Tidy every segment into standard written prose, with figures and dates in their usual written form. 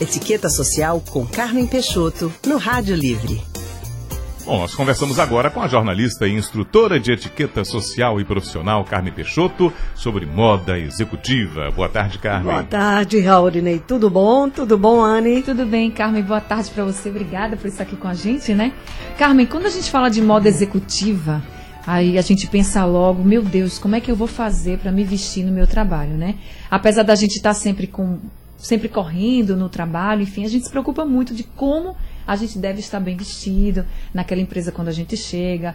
Etiqueta Social com Carmen Peixoto, no Rádio Livre. Bom, nós conversamos agora com a jornalista e instrutora de etiqueta social e profissional, Carmen Peixoto, sobre moda executiva. Boa tarde, Carmen. Boa tarde, Raulinei. Tudo bom? Tudo bom, Anne? Tudo bem, Carmen. Boa tarde para você. Obrigada por estar aqui com a gente, né? Carmen, quando a gente fala de moda executiva, aí a gente pensa logo, meu Deus, como é que eu vou fazer para me vestir no meu trabalho, né? Apesar da gente estar sempre correndo no trabalho, enfim, a gente se preocupa muito de como a gente deve estar bem vestido naquela empresa quando a gente chega,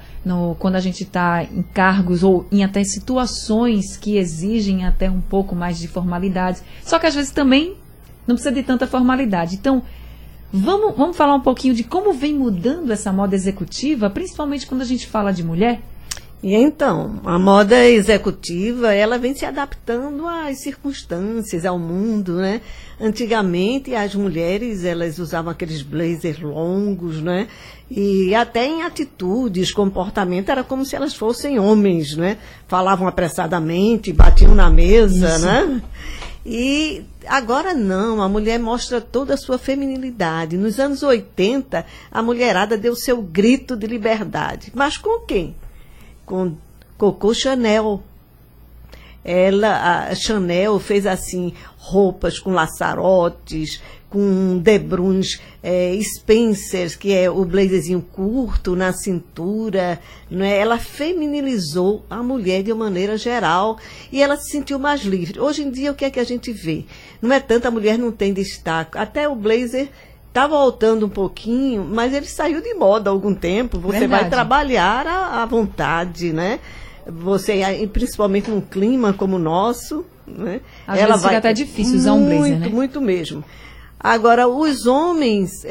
quando a gente está em cargos ou em até situações que exigem até um pouco mais de formalidade. Só que às vezes também não precisa de tanta formalidade. Então, vamos falar um pouquinho de como vem mudando essa moda executiva, principalmente quando a gente fala de mulher? E então, a moda executiva, ela vem se adaptando às circunstâncias, ao mundo, né? Antigamente, as mulheres, elas usavam aqueles blazers longos, né? E até em atitudes, comportamento, era como se elas fossem homens, né? Falavam apressadamente, batiam na mesa, isso, né? E agora não, a mulher mostra toda a sua feminilidade. Nos anos 80, a mulherada deu seu grito de liberdade. Mas com quem? Com Coco Chanel. A Chanel fez assim roupas com laçarotes, com debruns, Spencers, que é o blazerzinho curto na cintura, né? Ela feminilizou a mulher de uma maneira geral e ela se sentiu mais livre. Hoje em dia, o que é que a gente vê? Não é tanto, a mulher não tem destaque. Até o blazer está voltando um pouquinho, mas ele saiu de moda há algum tempo. Você verdade. Vai trabalhar à vontade, né? Você, principalmente num clima como o nosso, né? Às ela vezes vai fica até difícil usar um blazer, né? Muito mesmo. Agora, os homens,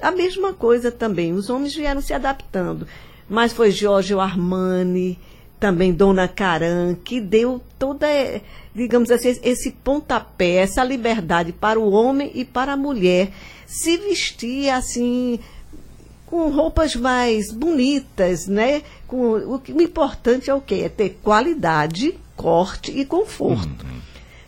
a mesma coisa também. Os homens vieram se adaptando. Mas foi Giorgio Armani, também Dona Caran, que deu toda, digamos assim, esse pontapé, essa liberdade para o homem e para a mulher se vestir assim, com roupas mais bonitas, né? O importante é o quê? É ter qualidade, corte e conforto.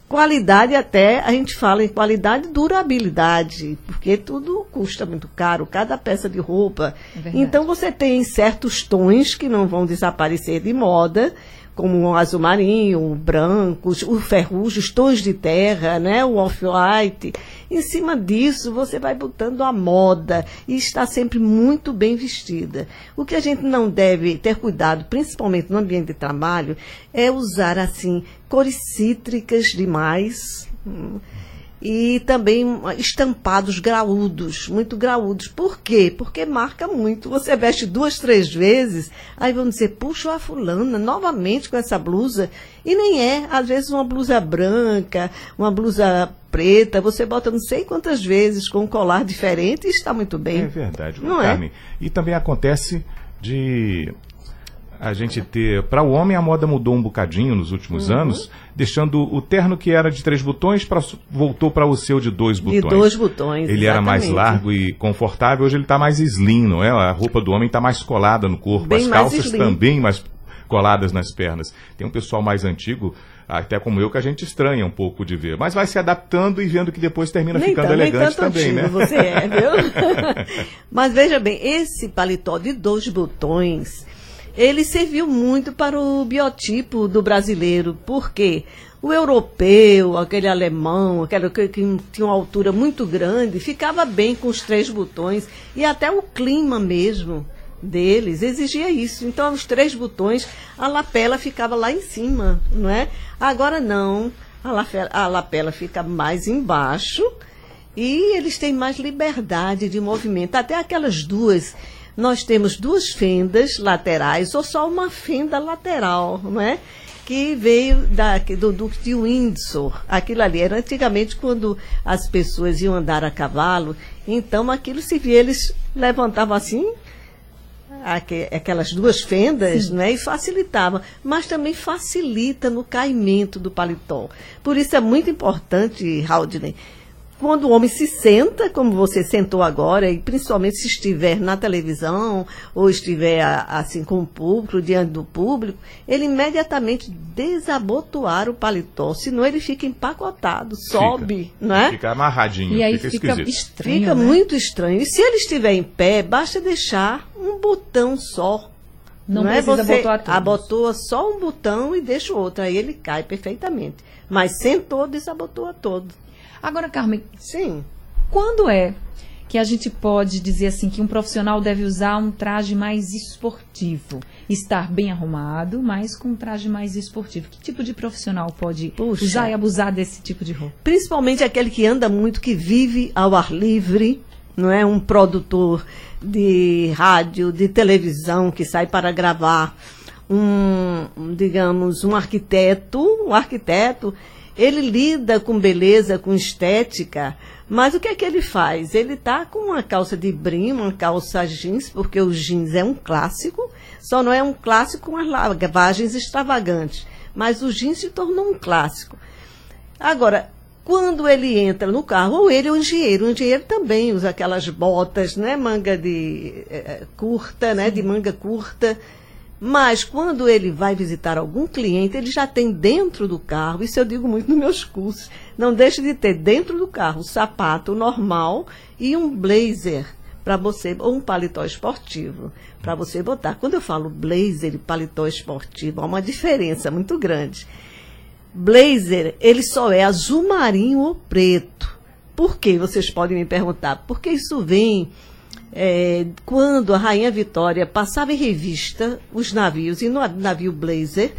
Qualidade, até a gente fala em qualidade e durabilidade, porque tudo custa muito caro, cada peça de roupa. É, então você tem certos tons que não vão desaparecer de moda, como o azul marinho, o branco, o ferrugem, os tons de terra, né? O off-white. Em cima disso, você vai botando a moda e está sempre muito bem vestida. O que a gente não deve ter cuidado, principalmente no ambiente de trabalho, é usar assim cores cítricas demais e também estampados graúdos, muito graúdos. Por quê? Porque marca muito. Você veste 2, 3 vezes, aí vão dizer, puxa, a fulana novamente com essa blusa. E nem é. Às vezes uma blusa branca, uma blusa preta, você bota não sei quantas vezes com um colar diferente e está muito bem. É verdade, não Carmen. É? E também acontece de a gente ter, para o homem a moda mudou um bocadinho nos últimos anos, deixando o terno que era de 3 botões, voltou para o seu de 2 botões. De 2 botões, ele exatamente. Era mais largo e confortável, hoje ele está mais slim, não é? A roupa do homem está mais colada no corpo, bem as calças slim. Também mais coladas nas pernas. Tem um pessoal mais antigo, até como eu, que a gente estranha um pouco de ver. Mas vai se adaptando e vendo que depois termina nem ficando elegante também, né? Você é, viu? Mas veja bem, esse paletó de 2 botões, ele serviu muito para o biotipo do brasileiro, porque o europeu, aquele alemão, aquele que tinha uma altura muito grande, ficava bem com os 3 botões e até o clima mesmo deles exigia isso. Então, os 3 botões, a lapela ficava lá em cima, não é? Agora não, a lapela fica mais embaixo e eles têm mais liberdade de movimento, até aquelas duas. Nós temos 2 fendas laterais, ou só uma fenda lateral, não é? Que veio do Duque de Windsor. Aquilo ali era antigamente quando as pessoas iam andar a cavalo, então aquilo se via, eles levantavam assim, aquelas 2 fendas, né, e facilitava, mas também facilita no caimento do paletó. Por isso é muito importante, Raudney, Quando o homem se senta, como você sentou agora, e principalmente se estiver na televisão ou estiver assim com o público, diante do público, ele imediatamente desabotoar o paletó, senão ele fica empacotado, sobe, né? Fica amarradinho, e aí fica esquisito. Estranho, fica, né? Muito estranho. E se ele estiver em pé, basta deixar um botão só. Não é você abotoa só um botão e deixa o outro, aí ele cai perfeitamente. Mas sentou, desabotoa todo. Agora, Carmen, sim, quando é que a gente pode dizer assim que um profissional deve usar um traje mais esportivo? Estar bem arrumado, mas com um traje mais esportivo. Que tipo de profissional pode usar e abusar desse tipo de roupa? Principalmente aquele que anda muito, que vive ao ar livre, não é? Um produtor de rádio, de televisão, que sai para gravar, um arquiteto, ele lida com beleza, com estética, mas o que é que ele faz? Ele está com uma calça de brim, uma calça jeans, porque o jeans é um clássico, só não é um clássico com as lavagens extravagantes, mas o jeans se tornou um clássico. Agora, quando ele entra no carro, ou ele é o engenheiro também usa aquelas botas, né, manga de curta, né, de manga curta. Mas quando ele vai visitar algum cliente, ele já tem dentro do carro, isso eu digo muito nos meus cursos, não deixe de ter dentro do carro um sapato normal e um blazer para você, ou um paletó esportivo para você botar. Quando eu falo blazer e paletó esportivo, há uma diferença muito grande. Blazer, ele só é azul marinho ou preto. Por quê? Vocês podem me perguntar. Porque isso vem... quando a Rainha Vitória passava em revista os navios, e no navio blazer,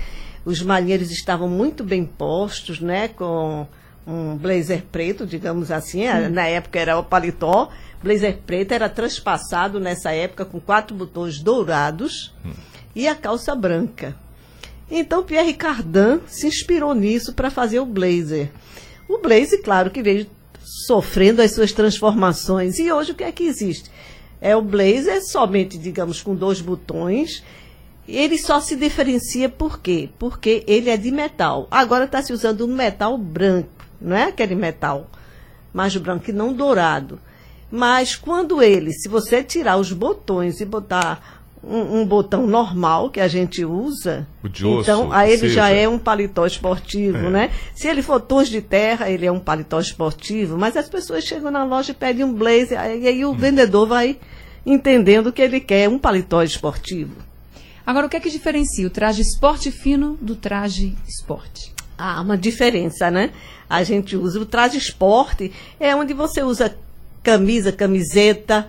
os marinheiros estavam muito bem postos, né, com um blazer preto, digamos assim, na época era o paletó, blazer preto era transpassado nessa época com 4 botões dourados e a calça branca. Então Pierre Cardin se inspirou nisso para fazer o blazer. O blazer, claro, que veio sofrendo as suas transformações, e hoje o que é que existe? É o blazer somente, digamos, com 2 botões. Ele só se diferencia por quê? Porque ele é de metal. Agora está se usando um metal branco, não é aquele metal mais branco e não dourado. Mas quando ele, se você tirar os botões e botar um botão normal que a gente usa, então aí ele já é um paletó esportivo, né? Se ele for tons de terra, ele é um paletó esportivo, mas as pessoas chegam na loja e pedem um blazer, e aí o vendedor vai entendendo que ele quer um paletó esportivo. Agora, o que é que diferencia o traje esporte fino do traje esporte? Ah, uma diferença, né? A gente usa o traje esporte, é onde você usa camisa, camiseta,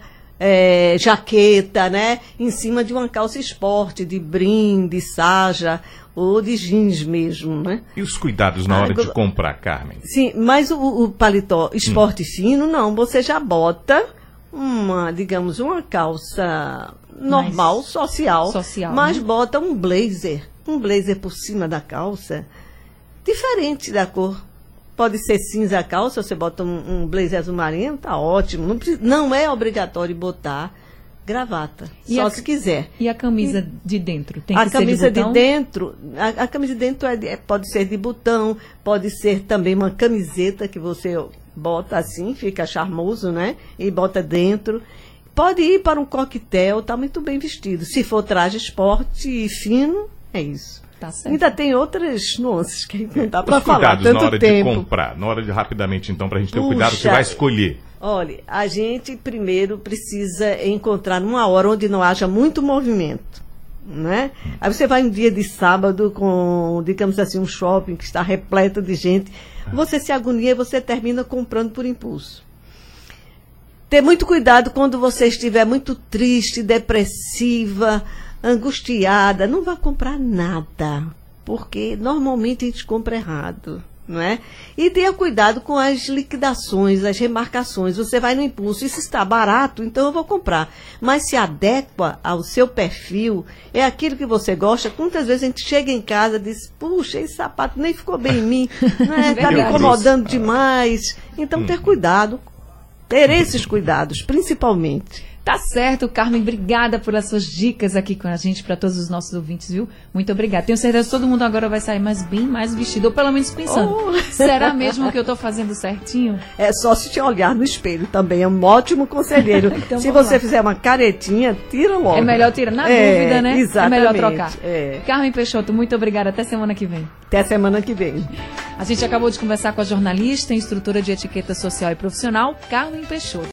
jaqueta, né, em cima de uma calça esporte, de brim, de sarja ou de jeans mesmo, né? E os cuidados na hora de comprar, Carmen? Sim, mas o paletó esporte fino, não, você já bota uma calça normal, mas, social, mas né? Bota um blazer por cima da calça, diferente da cor. Pode ser cinza a calça, você bota um blazer azul marinho, tá ótimo. Não precisa, não é obrigatório botar gravata, e só se quiser. E a camisa de dentro? Tem que ser de botão? A camisa de dentro pode ser de botão, pode ser também uma camiseta que você bota assim, fica charmoso, né? E bota dentro. Pode ir para um coquetel, tá muito bem vestido. Se for traje esporte fino, é isso. Tá certo. Ainda tem outras nuances que não dá para falar. Os cuidados na hora de comprar, na hora de rapidamente, então, para a gente ter o cuidado que vai escolher. Olha, a gente primeiro precisa encontrar uma hora onde não haja muito movimento, né? Aí você vai um dia de sábado com, digamos assim, um shopping que está repleto de gente. Você se agonia e você termina comprando por impulso. Ter muito cuidado quando você estiver muito triste, depressiva, angustiada, não vai comprar nada, porque normalmente a gente compra errado, não é? E tenha cuidado com as liquidações, as remarcações. Você vai no impulso, isso está barato, então eu vou comprar. Mas se adequa ao seu perfil, é aquilo que você gosta. Quantas vezes a gente chega em casa e diz, puxa, esse sapato nem ficou bem em mim, está me incomodando demais. Então ter cuidado, ter esses cuidados, principalmente. Tá certo, Carmen, obrigada pelas suas dicas aqui com a gente, para todos os nossos ouvintes, viu? Muito obrigada. Tenho certeza que todo mundo agora vai sair mais bem, mais vestido, ou pelo menos pensando, será mesmo que eu tô fazendo certinho? É só se te olhar no espelho também, é um ótimo conselheiro. Então, se você fizer uma caretinha, tira logo. É melhor tirar, na dúvida, né? Exatamente. É melhor trocar. É. Carmen Peixoto, muito obrigada, até semana que vem. Até semana que vem. A gente acabou de conversar com a jornalista e instrutora de etiqueta social e profissional, Carmen Peixoto.